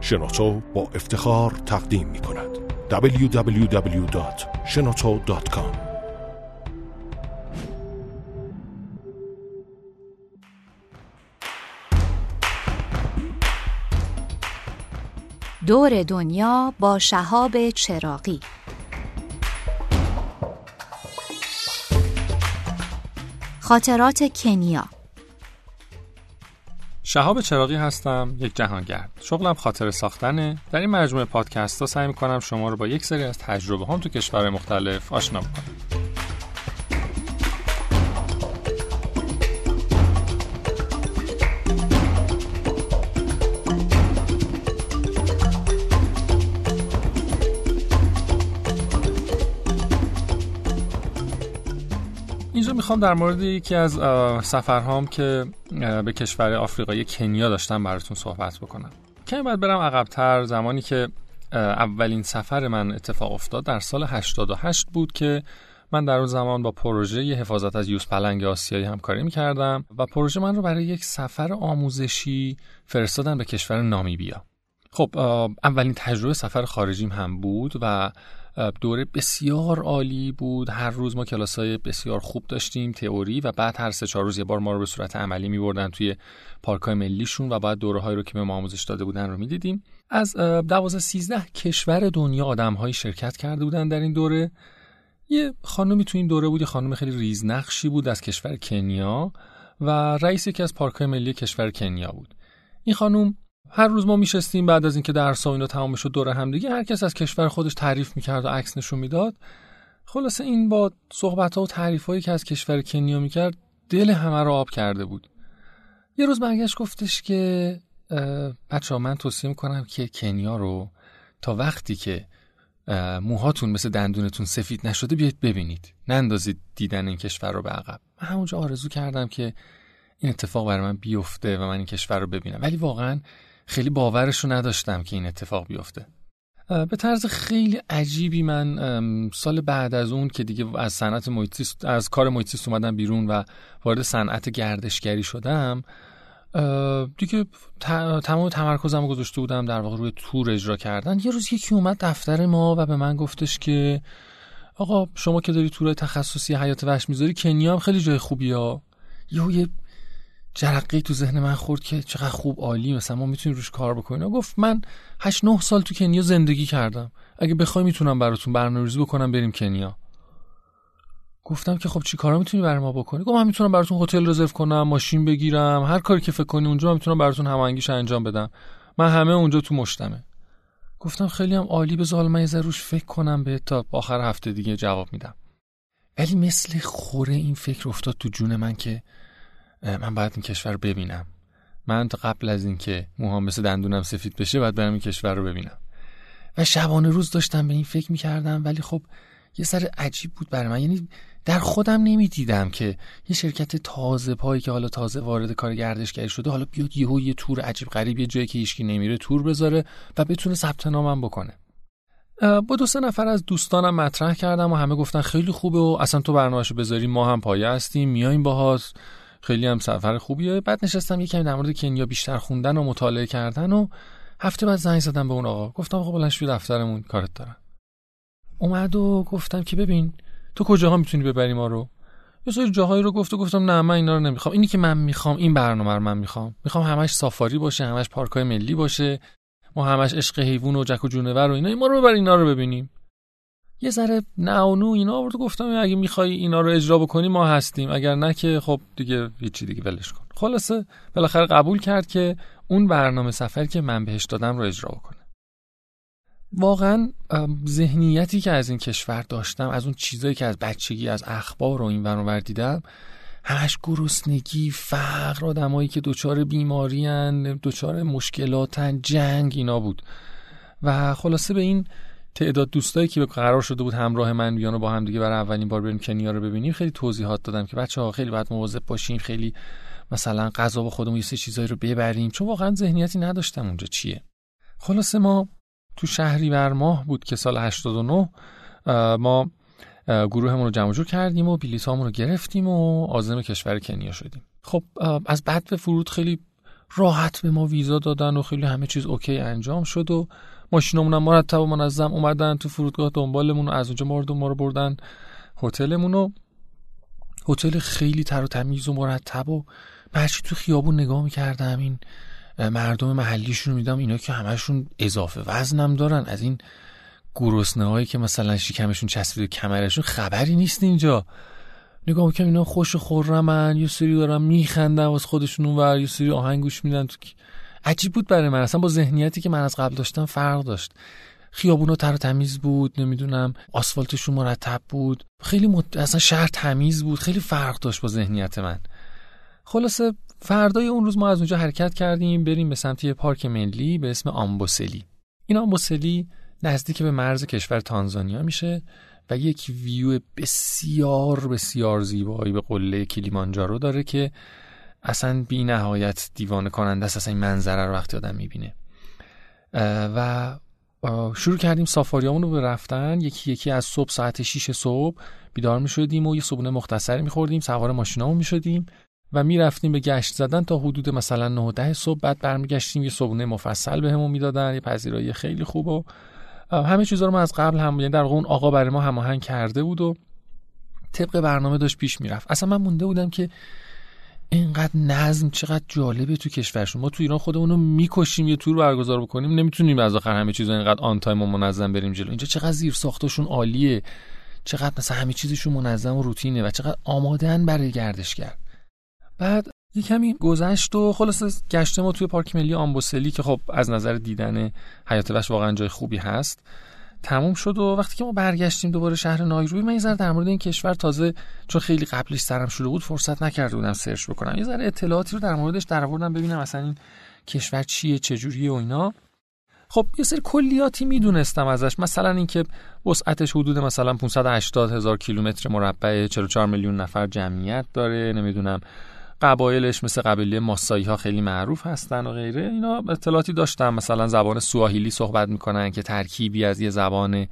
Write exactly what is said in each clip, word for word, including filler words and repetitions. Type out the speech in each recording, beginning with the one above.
شنوتو با افتخار تقدیم می کند دبلیو دبلیو دبلیو دات شنوتو دات کام. دور دنیا با شهاب چراغی. خاطرات کنیا. شهاب چراغی هستم، یک جهانگرد. شغلم خاطره ساختنه. در این مجموعه پادکست‌ها سعی می‌کنم شما رو با یک سری از تجربه هم تو کشورهای مختلف آشنا کنم. اینجا میخوام در مورد یکی از سفرهام که به کشور آفریقایی کنیا داشتم براتون صحبت بکنم. کمی بعد برم عقب‌تر، زمانی که اولین سفر من اتفاق افتاد در سال هشتاد و هشت بود که من در اون زمان با پروژه حفاظت از یوزپلنگ آسیایی همکاری میکردم و پروژه من رو برای یک سفر آموزشی فرستادن به کشور نامیبیا. خب اولین تجربه سفر خارجیم هم بود و دوره بسیار عالی بود. هر روز ما کلاس‌های بسیار خوب داشتیم، تئوری، و بعد هر سه چهار روز یه بار ما رو به صورت عملی می‌بردن توی پارک‌های ملیشون و بعد دوره‌هایی رو که به ما آموزش داده بودن رو می‌دیدیم. از دوازده سیزده کشور دنیا آدم‌های شرکت کرده بودن در این دوره. یه خانومی تو این دوره بود، یه خانم خیلی ریزنقشی بود از کشور کنیا و رئیس یکی از پارک‌های ملی کشور کنیا بود. این خانم هر روز ما میشستیم، بعد از اینکه درس و اینا تمام شد دوره هم دیگه هر کس از کشور خودش تعریف میکرد و عکس نشون میداد. خلاصه این با صحبت‌ها و تعریفایی که از کشور کنیا میکرد دل همه رو آب کرده بود. یه روز برگشت گفتش که بچه‌ها من توصیه میکنم که کنیا رو تا وقتی که موهاتون مثل دندونتون سفید نشده بیاید ببینید، نندازید دیدن این کشور رو به عقب. من همونجا آرزو کردم که این اتفاق برای من بیفته و من این کشور رو ببینم، ولی واقعاً خیلی باورش رو نداشتم که این اتفاق بیفته. به طرز خیلی عجیبی من سال بعد از اون که دیگه از صنعت محیط زیست، از کار محیط زیست اومدم بیرون و وارد صنعت گردشگری شدم، دیگه تمام تمرکزم رو گذاشته بودم در واقع روی تور اجرا کردن. یه روز یکی اومد دفتر ما و به من گفتش که آقا شما که داری تورای تخصصی حیات وحش میذاری، کنیا هم خیلی جای خوبیه. یه جرقه‌ای تو ذهن من خورد که چقدر خوب، عالی، مثلا ما میتونیم روش کار بکنیم. گفت من هشت نه سال تو کنیا زندگی کردم، اگه بخوای میتونم براتون برنامه‌ریزی بکنم بریم کنیا. گفتم که خب چی کارا میتونی برای ما بکنی؟ گفت من میتونم براتون هتل رزرو کنم، ماشین بگیرم، هر کاری که فکر کنی اونجا من میتونم براتون هماهنگیش انجام بدم، من همه اونجا تو مشتمه. گفتم خیلی هم عالی، بذار من یه ذره روش فکر کنم به تا آخر هفته دیگه جواب میدم. ولی مثل خوره این فکر افتاد تو جون من که من باید این کشور رو ببینم. من تا قبل از این که موهام مثل دندونم سفید بشه باید برم این کشور رو ببینم. و شبانه روز داشتم به این فکر میکردم، ولی خب یه سر عجیب بود برای من. یعنی در خودم نمیدیدم که یه شرکت تازه پایی که حالا تازه وارد کار گردشگری شده حالا بیاد یهو یه تور عجیب غریب یه جایی که هیچکی نمیره تور بذاره و بتونه ثبت نامم بکنه. با دو سه نفر از دوستانم مطرح کردم و همه گفتن خیلی خوبه و اصلا تو برنامه‌شو بذاری ما هم پایه هستیم، میایم باهات، خیلی هم سفر خوبیه. بعد نشستم یکم در مورد کنیا بیشتر خوندن و مطالعه کردن و هفته بعد زنگ زدم به اون آقا، گفتم آقا بلند شو دفترمون کارت دارم. اومد و گفتم که ببین تو کجاها میتونی ببری ما رو؟ یه سری جاهایی رو گفت و گفتم نه من اینا رو نمیخوام، اینی که من میخوام، این برنامه رو من میخوام، میخوام همش سافاری باشه، همش پارکای ملی باشه، ما همش عشق حیوان و جک و جونور و اینا، ما رو ببر اینا رو ببینیم. یه ذره نه و نو اینا آورد و گفتم اگه میخوای اینا رو اجرا بکنی ما هستیم، اگر نه که خب دیگه هیچی، دیگه ولش کن. خلاصه بالاخره قبول کرد که اون برنامه سفر که من بهش دادم رو اجرا بکنه. واقعا ذهنیتی که از این کشور داشتم، از اون چیزایی که از بچگی از اخبار و این ور اون ور دیدم، همش گرسنگی، فقر، آدمایی که دچار بیماریان، دچار مشکلاتن، جنگ، اینا بود. و خلاصه به این تعداد دوستایی که قرار شده بود همراه من بیان و با هم دیگه برای اولین بار بریم کنیا رو ببینیم خیلی توضیحات دادم که بچه‌ها خیلی باید مواظب باشیم، خیلی مثلا غذا با خودمون یه سری چیزایی رو ببریم، چون واقعا ذهنیتی نداشتم اونجا چیه. خلاصه ما تو شهریور ماه بود که سال هشتاد و نه ما گروهمون رو جمع جور کردیم و بلیطامون رو گرفتیم و عازم کشور کنیا شدیم. خب از بعد به فرود خیلی راحت به ما ویزا دادن و خیلی همه چیز اوکی انجام شد و ماشینمون هم مرتب و منظم اومدن تو فرودگاه دنبالمون و از اونجا مردم ما رو بردن هتلمون و هتل خیلی تر و تمیز و مرتب و بچه تو خیابون نگاه می‌کردم این مردم محلیشون رو می‌دیدم، اینا که همشون اضافه وزنم دارن، از این گرسنه‌هایی که مثلا شکمشون چسبیده کمرشون خبری نیست اینجا. نگاه می‌کنم اینا خوش خرمن، یه سری دارن میخندن واسه خودشون اونور، یه سری آهنگ گوش میدن. تو عجیب بود برای من، اصلا با ذهنیتی که من از قبل داشتم فرق داشت. خیابونا تر و تمیز بود، نمیدونم آسفالتشون مرتب بود، خیلی مد... اصلا شهر تمیز بود، خیلی فرق داشت با ذهنیت من. خلاصه فردای اون روز ما از اونجا حرکت کردیم بریم به سمت یه پارک ملی به اسم آمبوسلی. این آمبوسلی نزدیک به مرز کشور تانزانیا میشه و یک ویو بسیار بسیار زیبایی به قله کلیمانجارو داره که اصلا بی نهایت دیوانه کننده است. اصلا این منظره رو وقتی آدم میبینه. و شروع کردیم سافاریامون رو به رفتن، یکی یکی از صبح ساعت شش صبح بیدار میشدیم و یه صبحونه مختصری میخوردیم، سوار ماشینامون میشدیم و میرفتیم به گشت زدن تا حدود مثلا نه و ده صبح. بعد برمیگشتیم یه صبحونه مفصل بهمون میدادن، یه پذیرایی خیلی خوب و همه چیزا رو ما از قبل هم، یعنی در واقع اون آقا برای ما هماهنگ کرده بود و طبق برنامه داشت پیش میرفت. اصلا من مونده بودم که اینقدر نظم چقدر جالبه تو کشورشون. ما تو ایران خودمون رو میکشیم یه تور برگزار بکنیم نمیتونیم از آخر همه چیزو اینقدر آن تایم و منظم بریم جلو. اینجا چقدر زیر ساختشون عالیه، چقدر مثلا همه چیزشون منظم و روتینه و چقدر آمادهن برای گردشگر. بعد یه کمی گذشت و خلاص گشت ما توی پارک ملی آمبوسلی که خب از نظر دیدن حیات وحش واقعا جای خوبی هست تموم شد. و وقتی که ما برگشتیم دوباره شهر نایروبی، من یه ذره در مورد این کشور تازه چون خیلی قبلش سرم شلوغ بود فرصت نکرده بودم سرچ بکنم، یه ذره اطلاعاتی رو در موردش درآوردم ببینم اصلا این کشور چیه چه جوریه و اینا. خب یه سری کلیاتی میدونستم ازش، مثلا اینکه وسعتش حدود مثلا پانصد و هشتاد هزار کیلومتر مربع، چهل و چهار میلیون نفر جمعیت داره، نمیدونم قبایلش مثل قبیله ماسایی ها خیلی معروف هستن و غیره. اینا اطلاعاتی داشتم. مثلا زبان سواهیلی صحبت میکنن که ترکیبی از یه زبان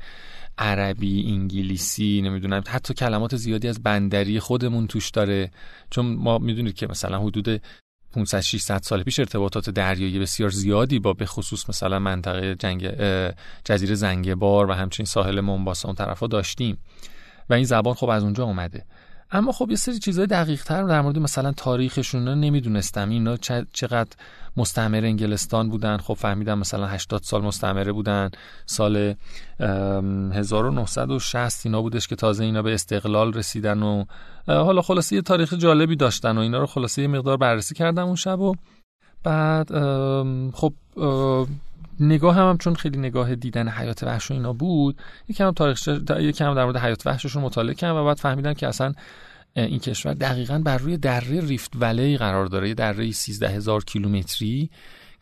عربی، انگلیسی، نمیدونم حتی کلمات زیادی از بندری خودمون توش داره، چون ما میدونید که مثلا حدود پانصد ششصد سال پیش ارتباطات دریایی بسیار زیادی با به خصوص مثلا منطقه جنگ جزیره زنگبار و همچنین ساحل مومباسا اون طرفا داشتیم و این زبان خب از اونجا اومده. اما خب یه سری چیزای دقیق‌تر در مورد مثلا تاریخشون رو نمیدونستم، اینا چقدر مستعمره انگلستان بودن. خب فهمیدم مثلا هشتاد سال مستعمره بودن، سال هزار و نهصد و شصت اینا بودش که تازه اینا به استقلال رسیدن و حالا خلاصه یه تاریخ جالبی داشتن و اینا رو خلاصه یه مقدار بررسی کردم اون شب. و بعد خب نگاه هم, هم چون خیلی نگاه دیدن حیات وحش و اینا بود یکم تاریخچه یکم در مورد حیات وحششون مطالعه کردم و بعد فهمیدم که اصلا این کشور دقیقاً بر روی دره ریفت ولی قرار داره، یه دره سیزده هزار کیلومتری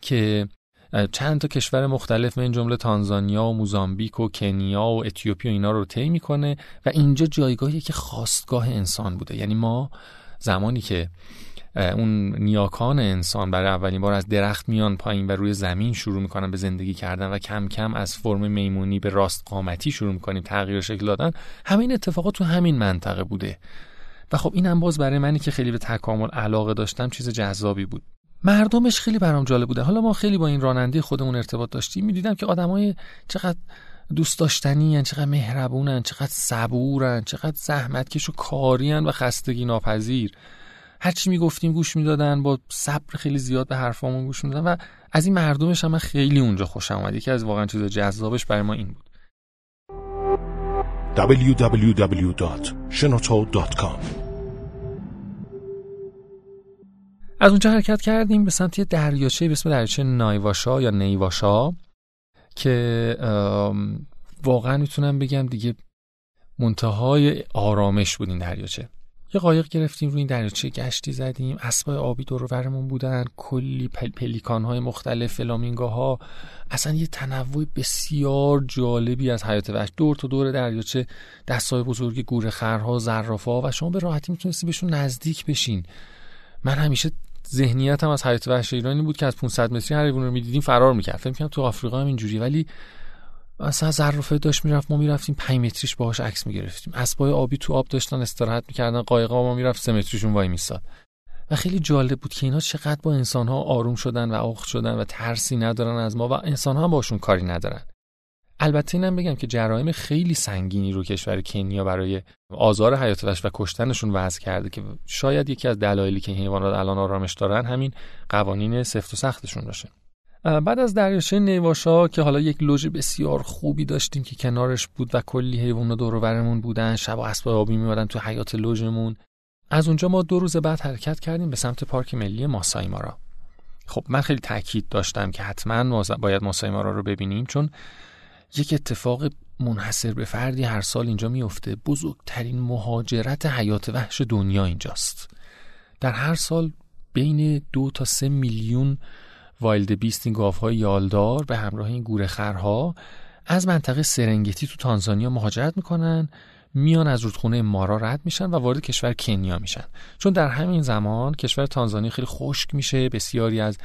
که چند تا کشور مختلف من جمله تانزانیا و موزامبیک و کنیا و اتیوپیا اینا رو طی میکنه و اینجا جایگاهی که خاستگاه انسان بوده. یعنی ما زمانی که اون نیاکان انسان برای اولین بار از درخت میان پایین و روی زمین شروع میکنن به زندگی کردن و کم کم از فرم میمونی به راست قامتی شروع میکنیم تغییر شکل دادن، همین اتفاقات تو همین منطقه بوده و خب این هم باز برای منی که خیلی به تکامل علاقه داشتم چیز جذابی بود. مردمش خیلی برام جالب بوده. حالا ما خیلی با این راننده خودمون ارتباط داشتیم، میدیدم که آدمای چقدر دوست داشتنی ان، چقدر مهربونن، چقدر صبورن، چقدر زحمتکش و کارین و خستگی ناپذیر. هرچی میگفتیم گوش میدادن، با صبر خیلی زیاد به حرفامون گوش میدادن و از این مردمش هم من خیلی اونجا خوشم اومد. یکی از واقعا چیز جذابش برای ما این بود. دبلیو دبلیو دبلیو دات شنوتو دات کام از اونجا حرکت کردیم به سمت یه دریاچه به اسم دریاچه نایواشا یا نایواشا که واقعا میتونم بگم دیگه منتهای آرامش بود این دریاچه. یه قایق گرفتیم روی این دریاچه گشتی زدیم، اسبای آبی دور و برمون بودن، کلی پل پلیکان‌های مختلف، فلامینگوها، اصلا یه تنوع بسیار جالبی از حیات وحش دور تا دور دریاچه، دستای بزرگ گورخرها، زرافه‌ها و شما به راحتی میتونستی بهشون نزدیک بشین. من همیشه ذهنیتم از حیات وحش ایرانی بود که از پانصد متری هر اون رو می‌دیدیم فرار می‌کرد. فکر می‌کردم تو آفریقا هم اینجوری، ولی اصلا زرافه داشت میرفت ما میرفتیم پنج متریش باهاش عکس میگرفتیم، اسبای آبی تو آب داشتن استراحت میکردن، قایقا ما میرفت سه متریشون وای میستاد. و خیلی جالب بود که اینا چقدر با انسان‌ها آروم شدن و آخت شدن و ترسی ندارن از ما و انسان‌ها هم باشون کاری ندارن. البته اینم بگم که جرایم خیلی سنگینی رو کشور کنیا برای آزار حیات وحش و کشتنشون وضع کرده که شاید یکی از دلایلی که حیوانات الان آرامش دارن همین قوانین سفت و سختشون باشه. بعد از دریاچه نایواشا که حالا یک لوژ بسیار خوبی داشتیم که کنارش بود و کلی حیوانات دور و برمون بودن، شب و اسب آبی می‌بردن تو حیاط لوژمون. از اونجا ما دو روز بعد حرکت کردیم به سمت پارک ملی ماسایمارا. خب من خیلی تاکید داشتم که حتما ما باید ماسایمارا رو ببینیم، چون یک اتفاق منحصر به فردی هر سال اینجا میفته. بزرگترین مهاجرت حیات وحش دنیا اینجاست. در هر سال بین دو تا سه میلیون وایلد بیست، این گاوهای یالدار به همراه این گورخرها از منطقه سرنگتی تو تانزانیا مهاجرت میکنن، میان از رودخونه مارا رد میشن و وارد کشور کنیا میشن. چون در همین زمان کشور تانزانیا خیلی خشک میشه، بسیاری از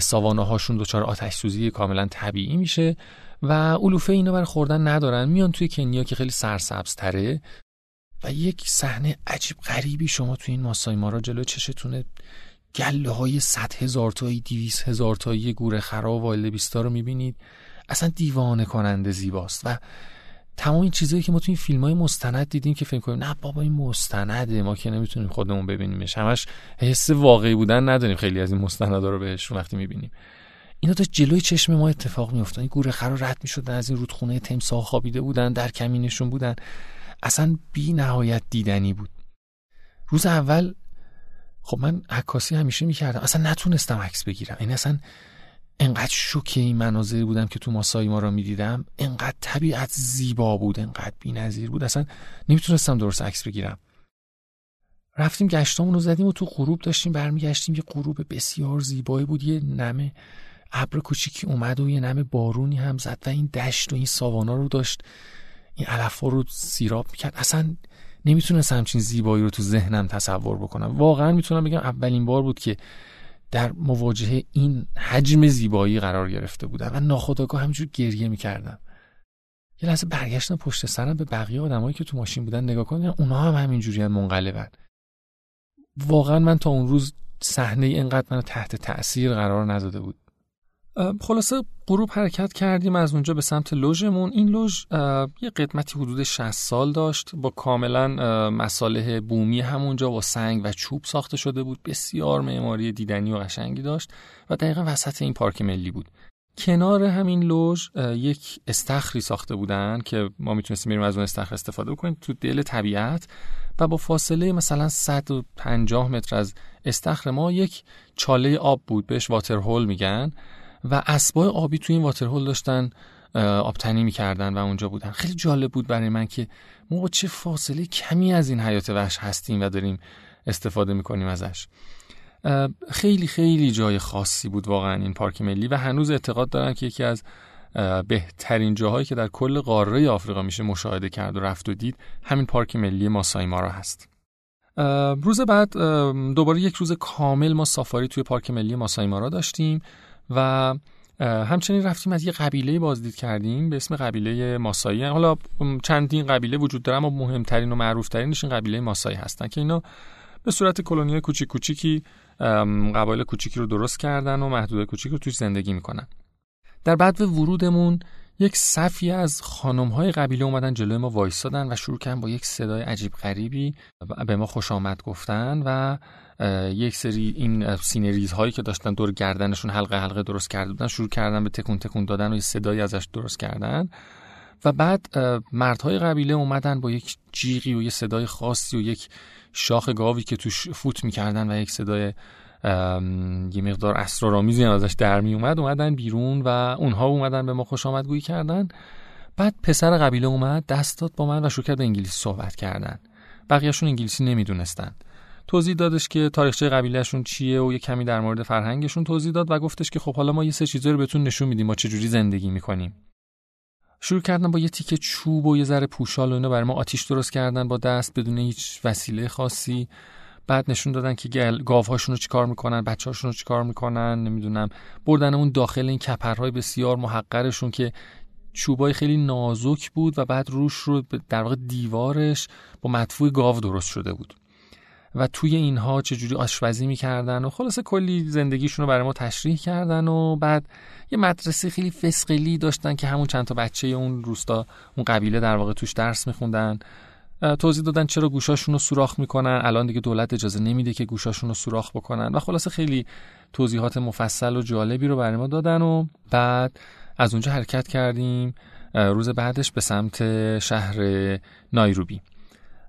ساواناهاشون دچار آتش سوزی کاملا طبیعی میشه و علوفه اینا برای خوردن ندارن، میان توی کنیا که خیلی سرسبز تره. و یک صحنه عجیب غریبی شما توی این ماسای مارا جلو چشتونه گله های صد هزار تایی، دویست هزار تایی گوره خرا و وایلد بیستا رو میبینید. اصلا دیوانه کننده زیباست و تمام این چیزایی که ما توی این فیلم‌های مستند دیدیم که فکر کنیم نه بابا این مستنده، ما که نمیتونیم خودمون ببینیمش، همش حس واقعی بودن نداریم خیلی از این مستندا رو بهشون وقتی میبینیم. اینا تا جلوی چشم ما اتفاق میافتن. این گوره خرا رد میشدن از این رودخونه، تمساح خوابیده بودن در کمینشون بودن، اصلا بی‌نهایت دیدنی بود. روز اول خب من عکاسی همیشه میکردم، اصلا نتونستم عکس بگیرم. این اصلا انقدر شوکه این مناظری بودم که تو ماسایی مارا میدیدم، انقدر طبیعت زیبا بود، انقدر بی‌نظیر بود، اصلا نمیتونستم درست عکس بگیرم. رفتیم گشتامون رو زدیم و تو غروب داشتیم برمیگشتیم، یه غروب بسیار زیبایی بود، یه نمه ابر کوچیکی اومد و یه نمه بارونی هم زد و این دشت و این ساوانا رو داشت این علف‌ها رو سیراب میکرد. اصلا نمیتونستم همچین زیبایی رو تو ذهنم تصور بکنم. واقعا میتونم بگم اولین بار بود که در مواجهه این حجم زیبایی قرار گرفته بودم و ناخودآگاه همینجور گریه میکردم. یه لحظه برگشتم پشت سرم به بقیه آدمایی که تو ماشین بودن نگاه کردم، اونا هم همینجوری هم منقلبن. واقعا من تا اون روز صحنه اینقدر منو تحت تأثیر قرار نداده بود. خلاصه غروب حرکت کردیم از اونجا به سمت لوژمون. این لوژ یه قدمتی حدود شصت سال داشت، با کاملا مصالح بومی همونجا با سنگ و چوب ساخته شده بود، بسیار معماری دیدنی و قشنگی داشت و دقیقا وسط این پارک ملی بود. کنار همین لوژ یک استخری ساخته بودن که ما میتونستیم بریم از اون استخر استفاده بکنیم تو دل طبیعت و با فاصله مثلا صد و پنجاه متر از استخر ما یک چاله آب بود، بهش واتر هول میگن، و اسبای آبی توی این واترهول داشتن آبتنی می‌کردن و اونجا بودن. خیلی جالب بود برای من که ما با چه فاصله کمی از این حیات وحش هستیم و داریم استفاده می‌کنیم ازش. خیلی خیلی جای خاصی بود واقعا این پارک ملی و هنوز اعتقاد دارم که یکی از بهترین جاهایی که در کل قاره آفریقا میشه مشاهده کرد و رفت و دید همین پارک ملی ماسایی مارا هست. روز بعد دوباره یک روز کامل ما سافاری توی پارک ملی ماسایی مارا داشتیم و همچنین رفتیم از یه قبیله بازدید کردیم به اسم قبیله ماسایی. حالا چندین قبیله وجود داره اما مهمترین و معروفترینش این قبیله ماسایی هستن که اینا به صورت کلونی‌های کوچیک کوچیکی قبایل کوچیکی رو درست کردن و محدوده کوچیک رو توش زندگی میکنن. در بعد ورودمون یک صفی از خانم‌های قبیله اومدن جلوی ما وایسادن و شروع کردن با یک صدای عجیب غریبی به ما خوش آمد گفتن و یک سری این سینریزهایی که داشتن دور گردنشون حلقه حلقه درست کرده بودن شروع کردن به تکون تکون دادن و یه صدایی ازش درست کردن. و بعد مردهای قبیله اومدن با یک جیغی و یه صدای خاصی و یک شاخ گاوی که توش فوت می‌کردن و یک صدای یه مقدار اسرارآمیزی ازش درمی اومد اومدن بیرون و اونها اومدن به ما خوش آمدگویی کردن. بعد پسر قبیله اومد دست داد با من و شروع کرد به انگلیسی صحبت کردن. بقیه‌شون انگلیسی نمی‌دونستن. توضیح دادش که تاریخچه قبیلهشون چیه و یه کمی در مورد فرهنگشون توضیح داد و گفتش که خب حالا ما یه سه چیزا رو بهتون نشون میدیم ما چجوری زندگی میکنیم. شروع کردن با یه تیکه چوب و یه ذره پوشال و اینا برای ما آتیش درست کردن با دست بدون هیچ وسیله خاصی. بعد نشون دادن که گاوهاشون رو چیکار میکنن، بچه‌هاشون رو چیکار میکنن، نمیدونم بردن اون داخل این کپرهای بسیار محقرشون که چوبای خیلی نازک بود و بعد روش رو در واقع دیوارش با مدفوع گاو درست شده بود. و توی اینها چجوری آشپزی می‌کردن و خلاصه کلی زندگیشون رو برای ما تشریح کردن. و بعد یه مدرسه خیلی فسقلی داشتن که همون چند تا بچه اون روستا، اون قبیله در واقع توش درس می‌خوندن. توضیح دادن چرا گوشاشون رو سوراخ می‌کنن، الان دیگه دولت اجازه نمیده که گوشاشون رو سوراخ بکنن و خلاصه خیلی توضیحات مفصل و جالبی رو برای ما دادن. و بعد از اونجا حرکت کردیم روز بعدش به سمت شهر نایروبی.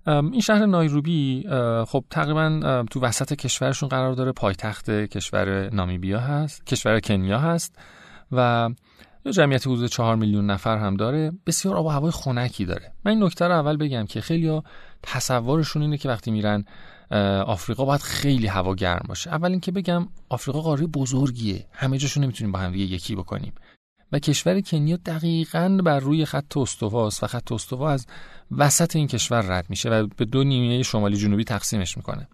این شهر نایروبی خب تقریبا تو وسط کشورشون قرار داره، پایتخت کشور نامیبیا هست، کشور کنیا هست و جمعیت حدود چهار میلیون نفر هم داره. بسیار آب و هوای خنکی داره. من این نکته رو اول بگم که خیلی‌ها تصورشون اینه که وقتی میرن آفریقا باید خیلی هوا گرم باشه. اول این که بگم آفریقا قاره بزرگیه، همه جاشو نمیتونیم با هم دیگه یکی بکنیم و کشور کنیا دقیقاً بر روی خط استواست و خط استوا از وسط این کشور رد میشه و به دو نیمه شمالی جنوبی تقسیمش میکنه.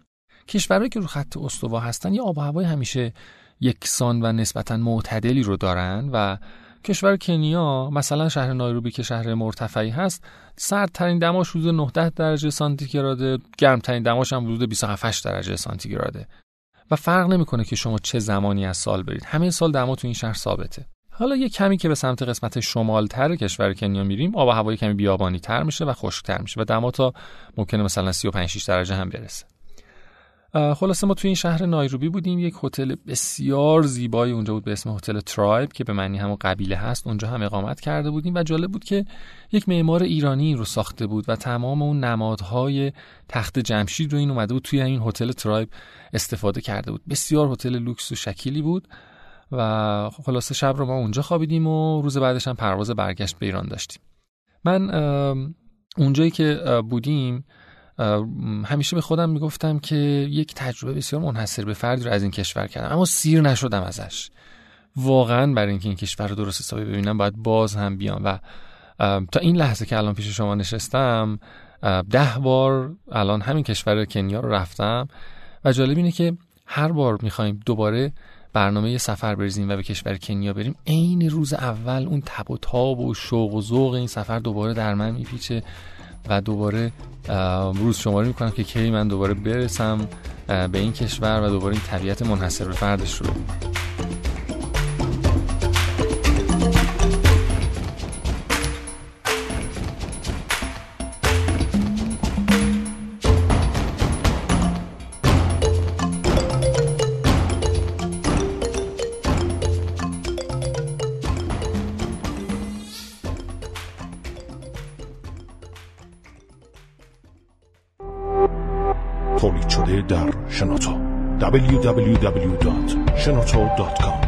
کشورهایی که رو خط استوا هستن یه آب و هوای همیشه یکسان و نسبتاً معتدلی رو دارن و کشور کنیا مثلا شهر نایروبی که شهر مرتفعی هست، سردترین دماش حدود نه تا ده درجه سانتیگراده، گرمترین دماش هم حدود بیست و هفت درجه سانتیگراده و فرق نمیکنه که شما چه زمانی از سال برید، همه سال دما تو این شهر ثابته. حالا یه کمی که به سمت قسمت شمال‌تر کشور کنیا میریم، آب و هوای کمی بیابانی‌تر میشه و خشک‌تر میشه و دما تا ممکنه مثلا سی و پنج شش درجه هم برسه. خلاصه ما توی این شهر نایروبی بودیم، یک هتل بسیار زیبایی اونجا بود به اسم هتل تریب که به معنی همون قبیله هست، اونجا هم اقامت کرده بودیم و جالب بود که یک معمار ایرانی رو ساخته بود و تمام اون نمادهای تخت جمشید رو این اومده بود توی این هتل تریب استفاده کرده بود. بسیار هتل لوکس و شکیلی بود و خلاصه شب رو ما اونجا خوابیدیم و روز بعدش هم پرواز برگشت به ایران داشتیم. من اونجایی که بودیم همیشه به خودم میگفتم که یک تجربه بسیار منحصر به فردی رو از این کشور کردم، اما سیر نشدم ازش. واقعاً برای اینکه این کشور رو درست حسابی ببینم باید باز هم بیام و تا این لحظه که الان پیش شما نشستم ده بار الان همین کشور کنیا رو رفتم و جالب اینه که هر بار میخوایم دوباره برنامه سفر بریزیم و به کشور کنیا بریم، عین روز اول اون تب و تاب و شوق و ذوق این سفر دوباره در من میپیچه و دوباره روز شماری میکنم که کی من دوباره برسم به این کشور و دوباره این طبیعت منحصر به فردش رو. تولید شده در شنوتو دبلیو دبلیو دبلیو دات شنوتو دات کام.